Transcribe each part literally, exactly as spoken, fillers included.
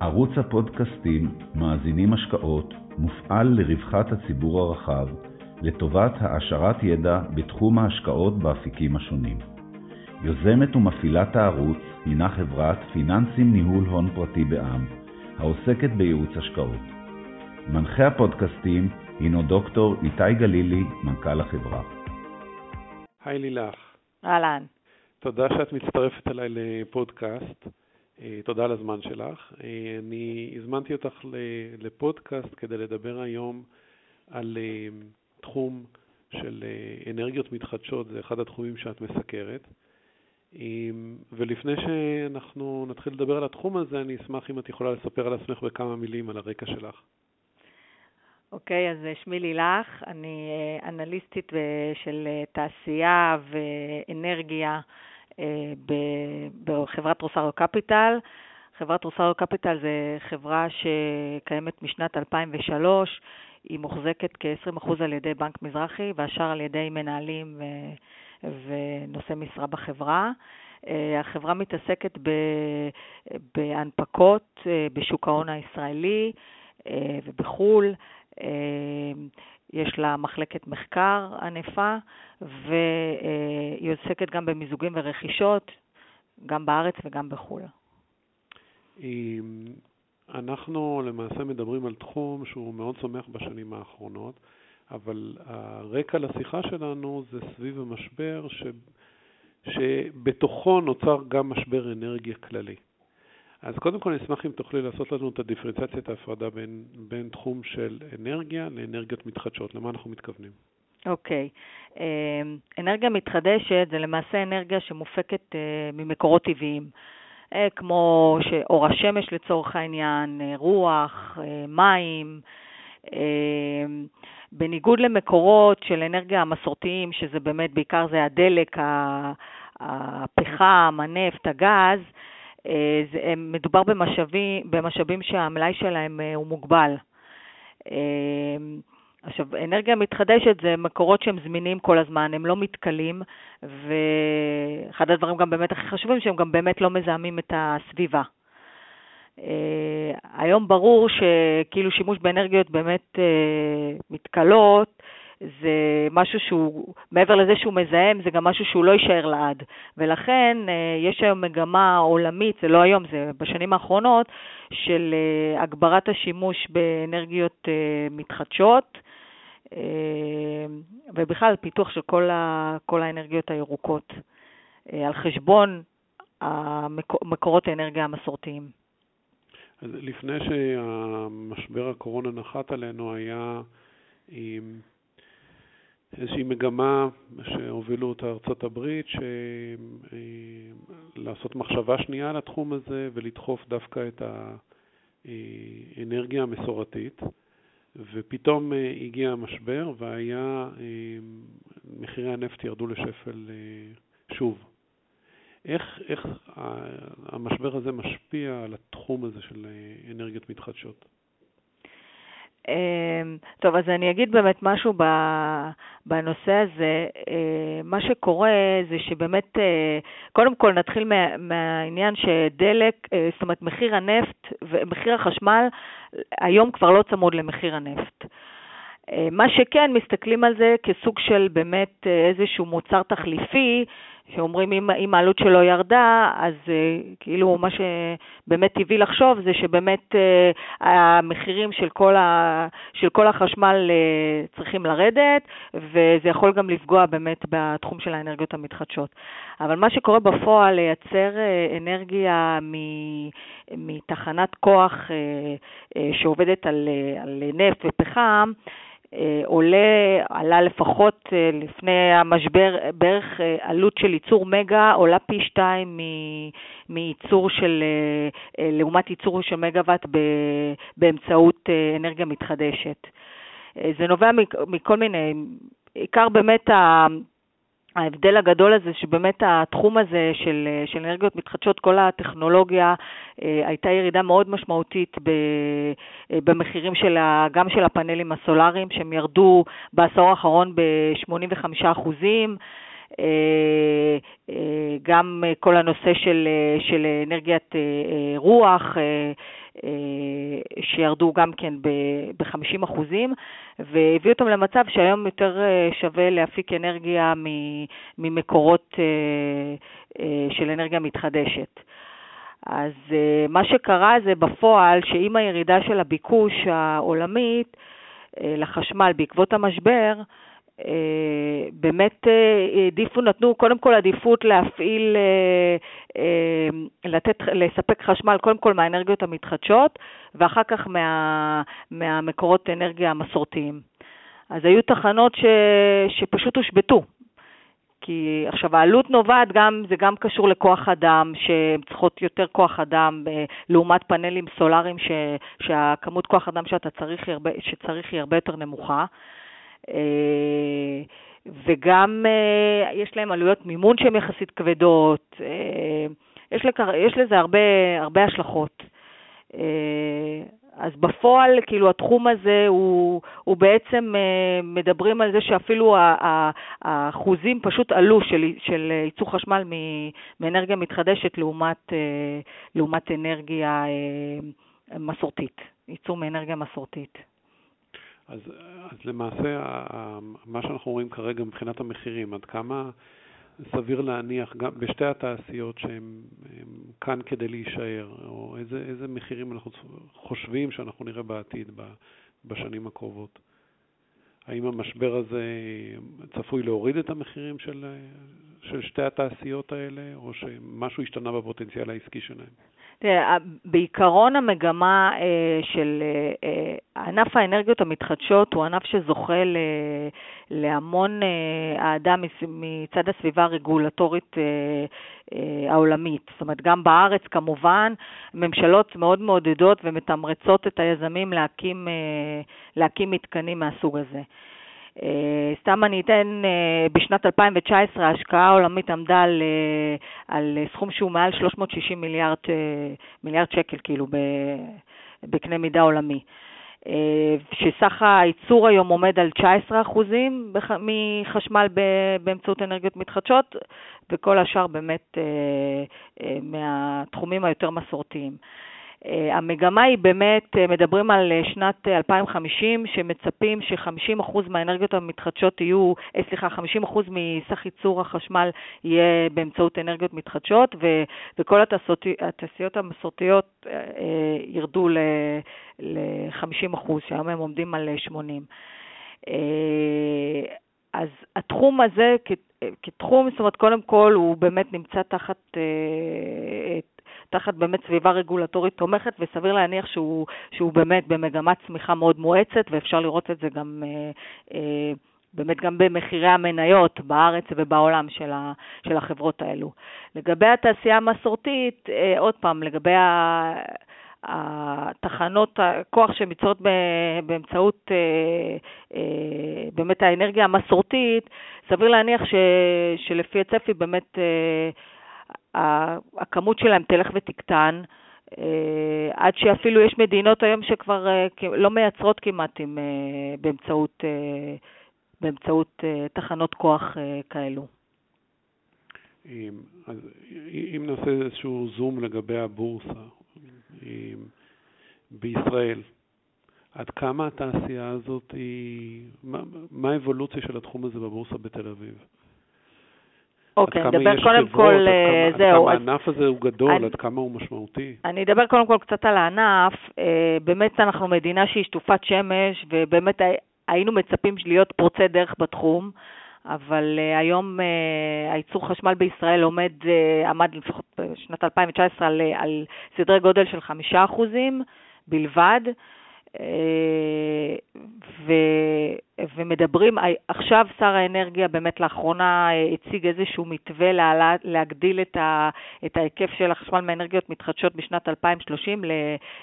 ערוץ הפודקאסטים מאזינים השקעות מופעל לרווחת הציבור הרחב לטובת העשרת ידע בתחום ההשקעות באפיקים השונים. יוזמת ומפעילת הערוץ הינה חברת פיננסים ניהול הון פרטי בע"מ, העוסקת בייעוץ השקעות. מנחה הפודקאסטים הינו דוקטור איתי גלילי, מנכ"ל החברה. היי לילך. אהלן. תודה שאת מצטרפת אליי לפודקאסט. תודה על הזמן שלך. אני הזמנתי אותך לפודקאסט כדי לדבר היום על תחום של אנרגיות מתחדשות, זה אחד התחומים שאת מסקרת. ולפני שאנחנו נתחיל לדבר על התחום הזה, אני אשמח אם את יכולה לספר על עצמך בכמה מילים על הרקע שלך. אוקיי, אז שמי לילך, אני אנליסטית של תעשייה ואנרגיה בחברת רוסריו קפיטל. חברת רוסריו קפיטל זה חברה שקיימת משנת אלפיים ושלוש, היא מוחזקת כ-עשרים אחוז על ידי בנק מזרחי, והשאר על ידי מנהלים ונושא משרה בחברה. החברה מתעסקת בהנפקות בשוק ההון הישראלי ובחול, יש לה מחלקת מחקר ענפה, והיא עוסקת גם במיזוגים ורכישות, גם בארץ וגם בחול. אנחנו למעשה מדברים על תחום שהוא מאוד צומח בשנים האחרונות, אבל הרקע לשיחה שלנו זה סביב המשבר ש... שבתוכו נוצר גם משבר אנרגיה כללי. אז קודם כל נשמח אם תוכלי לעשות לנו את הדיפרנציאציה, את ההפרדה בין, בין תחום של אנרגיה לאנרגיות מתחדשות. למה אנחנו מתכוונים? אוקיי. Okay. אנרגיה מתחדשת זה למעשה אנרגיה שמופקת ממקורות טבעיים, כמו אור השמש לצורך העניין, רוח, מים. בניגוד למקורות של אנרגיה המסורתיים, שזה באמת בעיקר זה הדלק, הפחם, הנפט, הגז, מדובר במשאבים, במשאבים שהמלאי שלהם הוא מוגבל. עכשיו, אנרגיה מתחדשת זה מקורות שהם זמינים כל הזמן, הם לא מתקלים, ואחד הדברים גם באמת הכי חשובים שהם גם באמת לא מזהמים את הסביבה. היום ברור שכאילו שימוש באנרגיות באמת מתקלות, זה משהו שהוא, מעבר לזה שהוא מזהם, זה גם משהו שהוא לא יישאר לעד. ולכן יש היום מגמה עולמית, זה לא היום, זה בשנים האחרונות, של הגברת השימוש באנרגיות מתחדשות, ובכלל פיתוח של כל, ה, כל האנרגיות הירוקות, על חשבון מקורות האנרגיה המסורתיים. אז לפני שהמשבר הקורונה נחת עלינו, היה עם איזושהי מגמה שהובילו אותה ארצות הברית, לעשות מחשבה שנייה על התחום הזה ולדחוף דווקא את האנרגיה המסורתית, ופתאום הגיע המשבר והיה, מחירי הנפט ירדו לשפל שוב. איך, איך המשבר הזה משפיע על התחום הזה של אנרגיות מתחדשות? טוב, אז אני אגיד באמת משהו בנושא הזה. מה שקורה זה שבאמת, קודם כל נתחיל מהעניין שדלק, זאת אומרת מחיר הנפט ומחיר החשמל, היום כבר לא צמוד למחיר הנפט. מה שכן, מסתכלים על זה כסוג של באמת איזשהו מוצר תחליפי, שאומרים אם, אם העלות שלו ירדה, אז כאילו מה שבאמת טבעי לחשוב זה שבאמת המחירים של כל, ה, של כל החשמל צריכים לרדת, וזה יכול גם לפגוע באמת בתחום של האנרגיות המתחדשות. אבל מה שקורה בפועל, לייצר אנרגיה מתחנת כוח שעובדת על, על נפט ופחם, עולה, עלה לפחות לפני המשבר, בערך עלות של ייצור מגה עולה פי שתיים מייצור של, לעומת ייצור של מגוואט באמצעות אנרגיה מתחדשת. זה נובע מכל מיני, עיקר באמת ה... ההבדל הגדול הזה שבאמת התחום הזה של, של אנרגיות מתחדשות, כל הטכנולוגיה, הייתה ירידה מאוד משמעותית ב, במחירים של ה, גם של הפאנלים הסולאריים, שהם ירדו בעשור האחרון ב-שמונים וחמישה אחוזים, גם כל הנושא של, של אנרגיית רוח, שירדו גם כן ב-חמישים אחוז, והביאו אותם למצב שהיום יותר שווה להפיק אנרגיה ממקורות של אנרגיה מתחדשת. אז מה שקרה זה בפועל שעם הירידה של הביקוש העולמית לחשמל בעקבות המשבר, באמת עדיפו, נתנו קודם כל עדיפות להפעיל, לתת, לספק חשמל קודם כל מהאנרגיות המתחדשות, ואחר כך מה, מהמקורות אנרגיה המסורתיים. אז היו תחנות ש, שפשוט הושבטו. כי עכשיו העלות נובעת גם, זה גם קשור לכוח אדם, שהן צריכות יותר כוח אדם, לעומת פאנלים סולאריים, שהכמות כוח אדם שאתה צריך, שצריך היא הרבה יותר נמוכה. וגם יש להם עלויות מימון שהן יחסית כבדות, יש, לכ... יש לזה הרבה, הרבה השלכות. אז בפועל, כאילו, התחום הזה הוא, הוא בעצם מדברים על זה שאפילו האחוזים פשוט עלו של, של ייצור חשמל מאנרגיה מתחדשת לעומת, לעומת אנרגיה מסורתית, ייצור מאנרגיה מסורתית. אז, אז למעשה, מה שאנחנו רואים כרגע מבחינת המחירים, עד כמה סביר להניח, גם בשתי התעשיות שהן כאן כדי להישאר, או איזה, איזה מחירים אנחנו חושבים שאנחנו נראה בעתיד בשנים הקרובות? האם המשבר הזה צפוי להוריד את המחירים של, של שתי התעשיות האלה, או שמשהו השתנה בפוטנציאל העסקי שלהם? בעיקרון המגמה של ענף האנרגיות המתחדשות הוא ענף שזוכה להמון אהדה מצד הסביבה הרגולטורית העולמית. זאת אומרת, גם בארץ כמובן ממשלות מאוד מעודדות ומתמרצות את היזמים להקים, להקים מתקנים מהסוג הזה. סתם אני אתן, בשנת אלפיים תשע עשרה ההשקעה העולמית עמדה על, על סכום שהוא מעל שלוש מאות שישים מיליארד שקל, כאילו, בקנה מידה עולמי. שסך הייצור היום עומד על תשע עשרה אחוזים מחשמל באמצעות אנרגיות מתחדשות, וכל השאר באמת מהתחומים היותר מסורתיים. המגמה היא באמת, מדברים על שנת אלפיים וחמישים, שמצפים ש-חמישים אחוז מהאנרגיות המתחדשות יהיו, סליחה, חמישים אחוז מסך ייצור החשמל יהיה באמצעות אנרגיות מתחדשות, ו- וכל התעשיות, התעשיות המסורתיות ירדו ל-חמישים אחוז, שהיום הם עומדים על שמונים. אז התחום הזה, כתחום, זאת אומרת, קודם כל, הוא באמת נמצא תחת תחת באמת סביבה רגולטורית תומכת, וסביר להניח שהוא, שהוא באמת במגמת צמיחה מאוד מואצת, ואפשר לראות את זה גם, באמת גם במחירי המניות בארץ ובעולם של, ה, של החברות האלו. לגבי התעשייה המסורתית, עוד פעם, לגבי ה... התחנות הכוח שמצורות באמצעות באמת האנרגיה המסורתית, סביר להניח ש, שלפי הצפי באמת הכמות שלהם תלך ותקטן, עד שאפילו יש מדינות היום שכבר לא מייצרות כמעט עם, באמצעות, באמצעות תחנות כוח כאלו. אם, אז, אם נעשה איזשהו זום לגבי הבורסה בישראל, עד כמה התעשייה הזאת היא, מה, מה האבולוציה של התחום הזה בבורסה בתל אביב? אוקיי, נדבר קודם כל, זהו. עד כמה הענף הזה הוא גדול, עד כמה הוא משמעותי? אני אדבר קודם כל קצת על הענף. באמת אנחנו מדינה שהיא שטופת שמש, ובאמת היינו מצפים להיות פורצי דרך בתחום, אבל uh, היום uh, הייצור חשמל בישראל עומד, uh, עמד לפחות בשנת אלפיים תשע עשרה על, על סדרי גודל של חמישה אחוזים בלבד, uh, ו, ומדברים, עכשיו שר האנרגיה באמת לאחרונה הציג איזשהו מתווה לה, להגדיל את, ה, את ההיקף של החשמל מאנרגיות מתחדשות בשנת אלפיים שלושים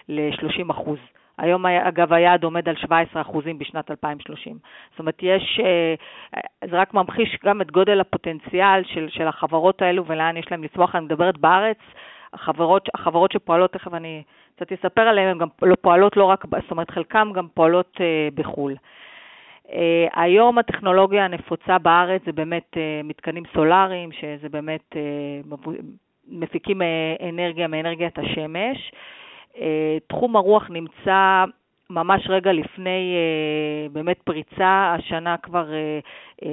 ל-שלושים אחוז. היום, אגב, היעד עומד על שבע עשרה אחוזים בשנת אלפיים שלושים. זאת אומרת, יש, זה רק ממחיש גם את גודל הפוטנציאל של, של החברות האלו ולאן יש להם לצמוח. אני מדברת בארץ, החברות, החברות שפועלות, תכף אני קצת אספר עליהן, הן גם לא פועלות, לא רק, זאת אומרת, חלקם גם פועלות בחול. היום הטכנולוגיה הנפוצה בארץ זה באמת מתקנים סולאריים, שזה באמת מפיקים אנרגיה מאנרגיית השמש, תחום הרוח נמצא ממש רגע לפני באמת פריצה, השנה כבר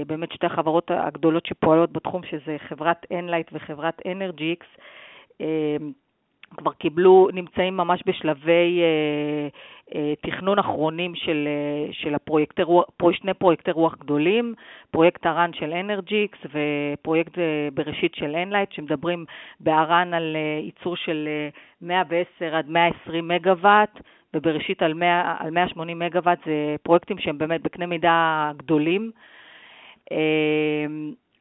באמת שתי החברות הגדולות שפועלות בתחום, שזה חברת Enlight וחברת אנרג'יקס, כבר קיבלו, נמצאים ממש בשלבי תכנון אחרונים של של הפרויקטי רוח, שני פרויקטי רוח גדולים, פרויקט ארן של אנרג'יקס ופרויקט בראשית של Enlight, שמדברים בארן על ייצור של מאה ועשר עד מאה ועשרים מגה-וואט, ובראשית על מאה עד מאה ושמונים מגה-וואט. זה פרויקטים שהם באמת בקנה מידה גדולים.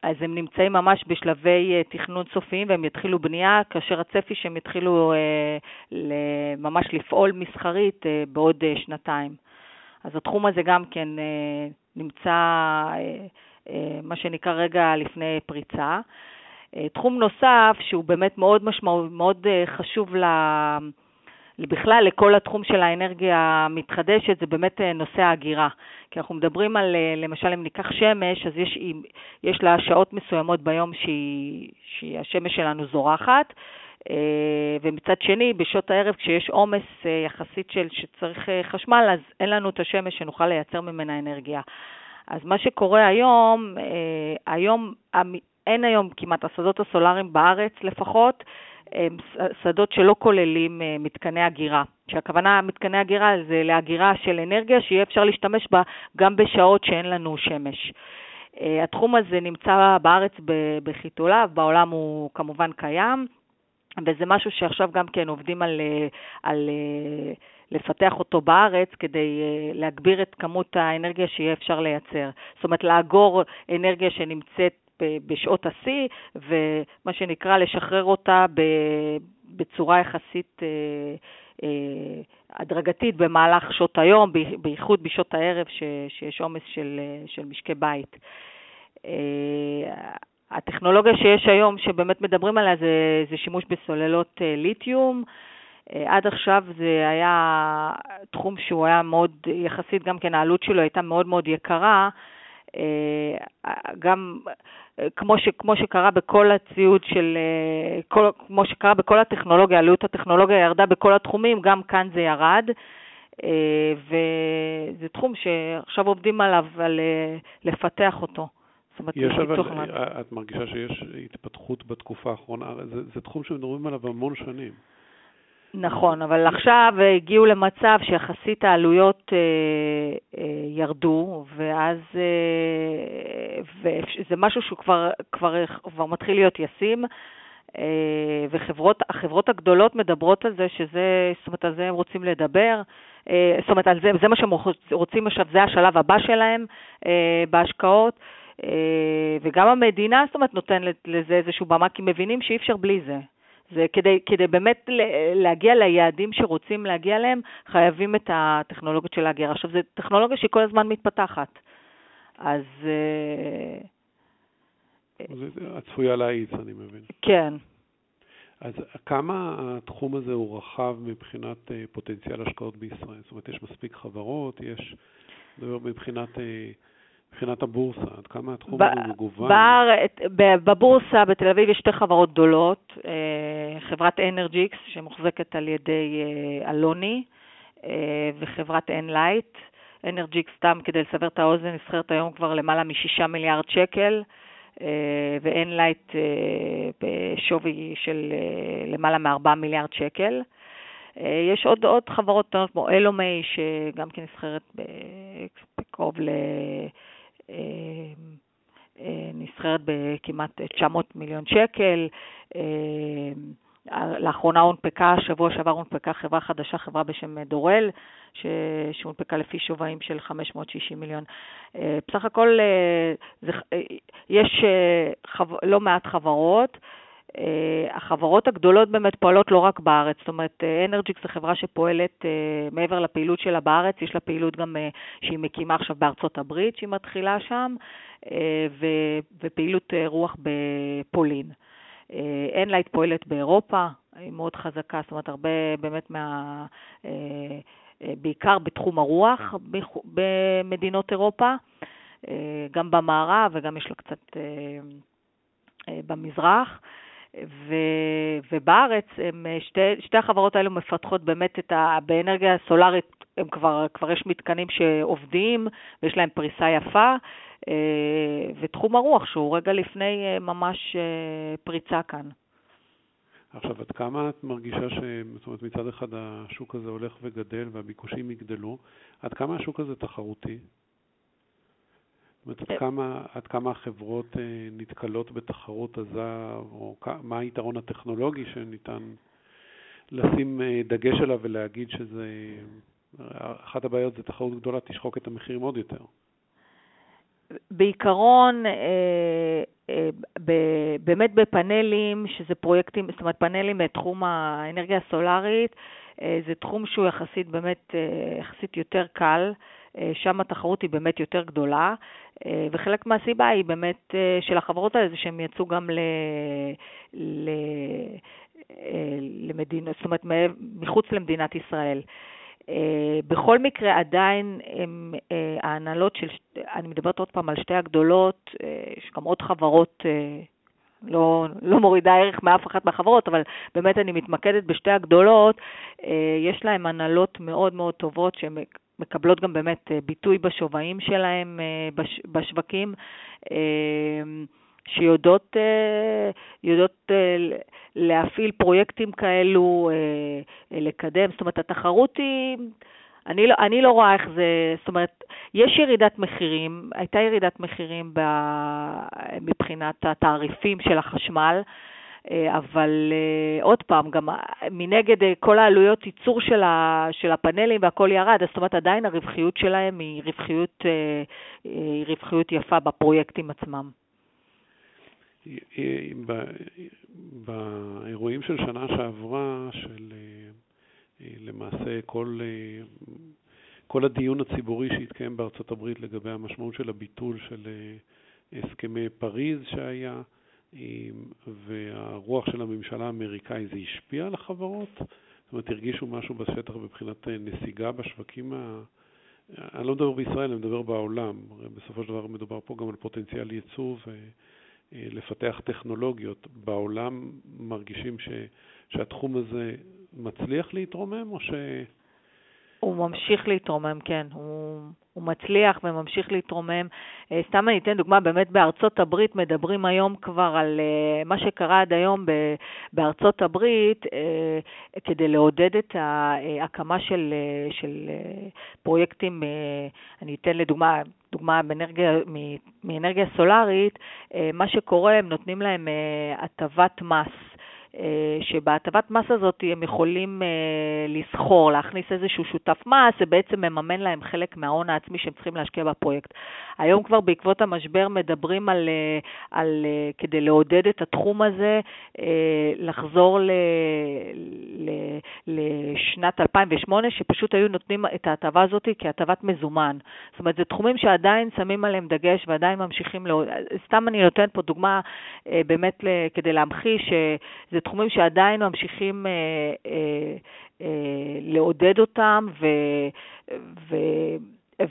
אז הם נמצאים ממש בשלבי תכנון סופיים, והם יתחילו בנייה, כאשר הצפי שהם יתחילו ממש לפעול מסחרית בעוד שנתיים. אז התחום הזה גם כן נמצא, מה שנקרא, רגע לפני פריצה. תחום נוסף, שהוא באמת מאוד משמעות, מאוד חשוב ל... בכלל לכל התחום של האנרגיה המתחדשת, זה באמת נושא ההגירה. כי אנחנו מדברים על, למשל, אם ניקח שמש, אז יש, יש לה שעות מסוימות ביום שהיא, שהשמש שלנו זורחת, ומצד שני, בשעות הערב, כשיש עומס יחסית של, שצריך חשמל, אז אין לנו את השמש שנוכל לייצר ממנה אנרגיה. אז מה שקורה היום, היום, אין היום כמעט, השדות הסולאריים בארץ לפחות, שדות שלא כוללים מתקני אגירה. שהכוונה מתקני אגירה זה לאגירה של אנרגיה שיהיה אפשר להשתמש בה גם בשעות שאין לנו שמש. התחום הזה נמצא בארץ בחיתוליו, בעולם הוא כמובן קיים, וזה משהו שעכשיו גם כן עובדים על, על לפתח אותו בארץ כדי להגביר את כמות האנרגיה שיהיה אפשר לייצר. זאת אומרת, לאגור אנרגיה שנמצאת בשעות השיא, ומה שנקרא לשחרר אותה בצורה יחסית הדרגתית במהלך שעות היום, בייחוד בשעות הערב שיש עומס של, של משקי בית. הטכנולוגיה שיש היום שבאמת מדברים עליה זה, זה שימוש בסוללות ליתיום. עד עכשיו זה היה תחום שהוא היה מאוד יחסית, גם כן העלות שלו הייתה מאוד מאוד יקרה, גם כמו ש כמו שקרה בכל הציוד של כל כמו שקרה בכל הטכנולוגיה, עלות הטכנולוגיה ירדה בכל התחומים, גם כאן זה ירד. וזה תחום שעכשיו עובדים עליו לפתח אותו. יש, אבל את מרגישה שיש התפתחות בתקופה האחרונה? זה, זה תחום שמדברים עליו המון שנים. נכון, אבל עכשיו הגיעו למצב שיחסית העלויות ירדו, ואז זה משהו שהוא כבר, כבר, כבר מתחיל להיות ישים, וחברות, החברות הגדולות מדברות על זה, שזה, זאת אומרת, על זה הם רוצים לדבר, זאת אומרת, על זה, זה מה שהם רוצים עכשיו, זה השלב הבא שלהם בהשקעות, וגם המדינה, זאת אומרת, נותנת לזה איזשהו במה, כי מבינים שאי אפשר בלי זה. זה כדי, כדי באמת להגיע ליעדים שרוצים להגיע להם, חייבים את הטכנולוגיות של האגירה. עכשיו, זו טכנולוגיה שהיא כל הזמן מתפתחת. אז... הצפויה להאיץ, אני מבין. כן. אז כמה התחום הזה הוא רחב מבחינת פוטנציאל השקעות בישראל? זאת אומרת, יש מספיק חברות, יש... מבחינת... מבחינת הבורסה, עד כמה התחום ב- הזה מגוון? ב- בבורסה בתל אביב יש שתי חברות גדולות, חברת אנרג'יקס שמוחזקת על ידי אלומי, וחברת Enlight. אנרג'יקס, סתם כדי לסבר את האוזן, נסחרת היום כבר למעלה משישה מיליארד שקל, ו-Enlight בשווי של למעלה מארבעה מיליארד שקל. יש עוד עוד חברות קטנות כמו אלומי, שגם כן נסחרת בקרוב ל נסחרת בכמעט תשע מאות מיליון שקל. לאחרונה הונפקה, שבוע שעבר הונפקה חברה חדשה, חברה בשם דורל, שהונפקה לפי שווים של חמש מאות ושישים מיליון. בסך הכל יש לא מעט חברות. החברות הגדולות באמת פועלות לא רק בארץ, זאת אומרת, אנרג'יקס זה חברה שפועלת מעבר לפעילות שלה בארץ, יש לה פעילות גם שהיא מקימה עכשיו בארצות הברית, שהיא מתחילה שם, ופעילות רוח בפולין. Enlight פועלת באירופה, היא מאוד חזקה, זאת אומרת, הרבה באמת מה... בעיקר בתחום הרוח במדינות אירופה, גם במערב וגם יש לה קצת במזרח. ובארץ הם שתי שתי החברות האלו מפתחות באמת את ה, באנרגיה הסולארית, הם כבר כבר יש מתקנים שעובדים ויש להם פריסה יפה, ותחום הרוח שהוא רגע לפני ממש פריצה כאן. עכשיו, עד כמה את מרגישה ש... זאת אומרת, מצד אחד השוק הזה הולך וגדל והביקושים יגדלו, עד כמה השוק הזה תחרותי? זאת אומרת, עד כמה, עד כמה החברות נתקלות בתחרות עזה, או מה היתרון הטכנולוגי שניתן לשים דגש עליו ולהגיד שזה... אחת הבעיות זה תחרות גדולה, תשחוק את המחירים עוד יותר. בעיקרון, באמת בפאנלים, שזה פרויקטים, זאת אומרת פאנלים מתחום האנרגיה הסולארית, זה תחום שהוא יחסית באמת, יחסית יותר קל, שם התחרות היא באמת יותר גדולה, וחלק מהסיבה היא באמת של החברות האלה, זה שהם יצאו גם ל... ל... למדינה, זאת אומרת מחוץ למדינת ישראל. בכל מקרה עדיין הם, ההנהלות של, אני מדברת עוד פעם על שתי הגדולות, יש גם עוד חברות, לא, לא מורידה ערך מאף אחת מהחברות, אבל באמת אני מתמקדת בשתי הגדולות, יש להם הנהלות מאוד מאוד טובות שהן מקבלות גם באמת ביטוי בשווקים שלהם, בש, בשווקים, שיודעות יודעות להפעיל פרויקטים כאלו, לקדם. זאת אומרת, התחרות היא, אני לא, אני לא רואה איך זה, זאת אומרת, יש ירידת מחירים, הייתה ירידת מחירים מבחינת התעריפים של החשמל, אבל עוד פעם, גם מנגד כל העלויות ייצור של הפאנלים והכל ירד, זאת אומרת, עדיין הרווחיות שלהם היא רווחיות, היא רווחיות יפה בפרויקטים עצמם. באירועים של שנה שעברה, של למעשה כל כל הדיון הציבורי שהתקיים בארצות הברית לגבי המשמעות של הביטול של הסכמי פריז שהיה, והרוח של הממשלה האמריקאי, זה השפיע על החברות? זאת אומרת, הרגישו משהו בשטח בבחינת נסיגה בשווקים ה... אני לא מדבר בישראל, אני מדבר בעולם. בסופו של דבר מדובר פה גם על פוטנציאל ייצוא ו... לפתח טכנולוגיות. בעולם מרגישים ש, שהתחום הזה מצליח להתרומם, או ש... הוא ממשיך להתרומם, כן. הוא, הוא מצליח וממשיך להתרומם. סתם אני אתן דוגמה, באמת בארצות הברית מדברים היום כבר על מה שקרה עד היום בארצות הברית, כדי לעודד את ההקמה של, של פרויקטים, אני אתן לדוגמה, דוגמה באנרגיה, מאנרגיה סולארית, מה שקורה, הם נותנים להם הטבת מס. שבהטבת מס הזאת הם יכולים לסחור, להכניס איזשהו שותף מס, זה בעצם מממן להם חלק מההון העצמי שהם צריכים להשקיע בפרויקט. היום כבר בעקבות המשבר מדברים על, על כדי לעודד את התחום הזה, לחזור ל, ל, לשנת אלפיים ושמונה, שפשוט היו נותנים את ההטבה הזאת כהטבת מזומן. זאת אומרת, זה תחומים שעדיין שמים עליהם דגש ועדיין ממשיכים לעוד... סתם אני נותן פה דוגמה באמת כדי להמחיש, זה תחומים שעדיין ממשיכים אה, אה, אה, לעודד אותם, ו, ו,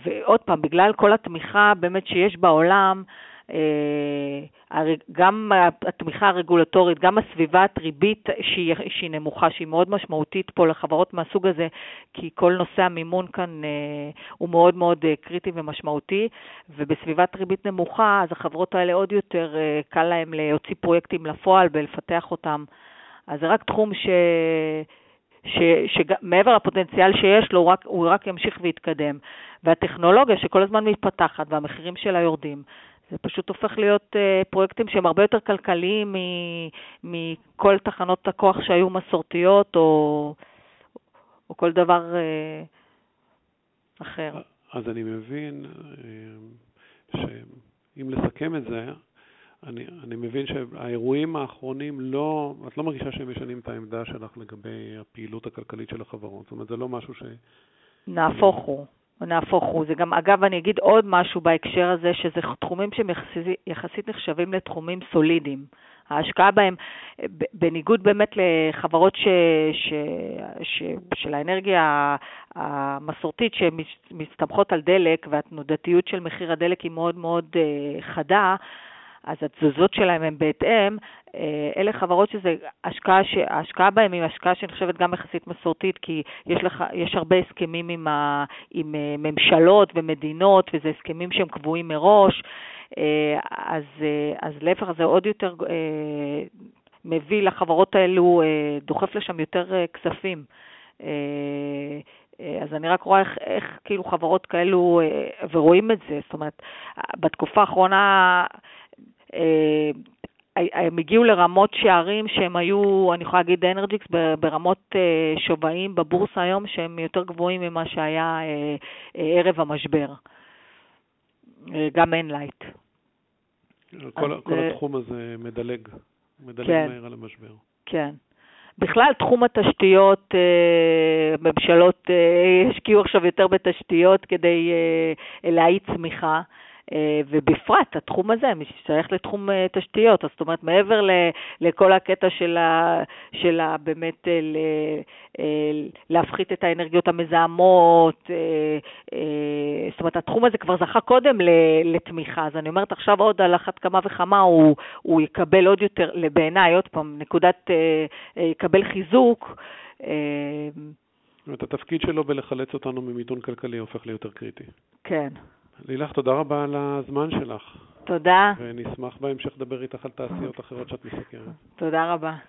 ועוד פעם, בגלל כל התמיכה באמת שיש בעולם, אה, גם התמיכה הרגולטורית, גם הסביבת ריבית שהיא, שהיא נמוכה, שהיא מאוד משמעותית פה לחברות מהסוג הזה, כי כל נושא המימון כאן אה, הוא מאוד מאוד אה, קריטי ומשמעותי, ובסביבת ריבית נמוכה, אז החברות האלה עוד יותר אה, קל להם להוציא פרויקטים לפועל ולפתח אותם. אז זה רק תחום ש... ש, שמעבר לפוטנציאל שיש לו, הוא רק, הוא רק ימשיך ויתקדם. והטכנולוגיה שכל הזמן מתפתחת והמחירים שלה יורדים, זה פשוט הופך להיות uh, פרויקטים שהם הרבה יותר כלכליים מכל תחנות הכוח שהיו מסורתיות, או, או כל דבר uh, אחר. אז אני מבין שאם לסכם את זה, אני, אני מבין שהאירועים האחרונים לא, את לא מרגישה שהם משנים את העמדה שלך לגבי הפעילות הכלכלית של החברות. זאת אומרת, זה לא משהו ש... נהפוך הוא. נהפוך הוא. זה גם, אגב, אני אגיד עוד משהו בהקשר הזה, שזה תחומים שיחסית נחשבים לתחומים סולידיים. ההשקעה בהם, בניגוד באמת לחברות ש, ש, ש, של האנרגיה המסורתית שמסתמכות על דלק, והתנודתיות של מחיר הדלק היא מאוד מאוד חדה, אז התזוזות שלהם הם בהתאם. אלה חברות שזה השקעה, שההשקעה בהם היא השקעה שנחשבת גם יחסית מסורתית, כי יש, לך, יש הרבה הסכמים עם, ה, עם ממשלות ומדינות, וזה הסכמים שהם קבועים מראש, אז, אז להפך זה עוד יותר מביא לחברות האלו, דוחף לשם יותר כספים. אז אני רק רואה איך, איך כאילו חברות כאלו, ורואים את זה, זאת אומרת, בתקופה האחרונה, הם הגיעו לרמות שערים שהם היו, אני יכולה להגיד, אנרג'יקס, ברמות שובעים בבורסה היום, שהם יותר גבוהים ממה שהיה ערב המשבר. גם Enlight. כל, כל התחום הזה מדלג, מדלג כן, מהר על המשבר. כן. בכלל, תחום התשתיות, ממשלות השקיעו עכשיו יותר בתשתיות כדי להאיץ צמיחה, ובפרט התחום הזה משתייך לתחום תשתיות, אז זאת אומרת מעבר לכל הקטע שלה, שלה באמת להפחית את האנרגיות המזהמות, זאת אומרת התחום הזה כבר זכה קודם לתמיכה, אז אני אומרת עכשיו עוד על אחת כמה וכמה הוא, הוא יקבל עוד יותר, בעיניי עוד פעם נקודת, יקבל חיזוק. את התפקיד שלו בלחלץ אותנו ממיתון כלכלי הופך ליותר קריטי. כן. לילך, תודה רבה על הזמן שלך. תודה. ונשמח בהמשך לדבר איתך על תעשיות אחרות שאת מסכרת. תודה רבה.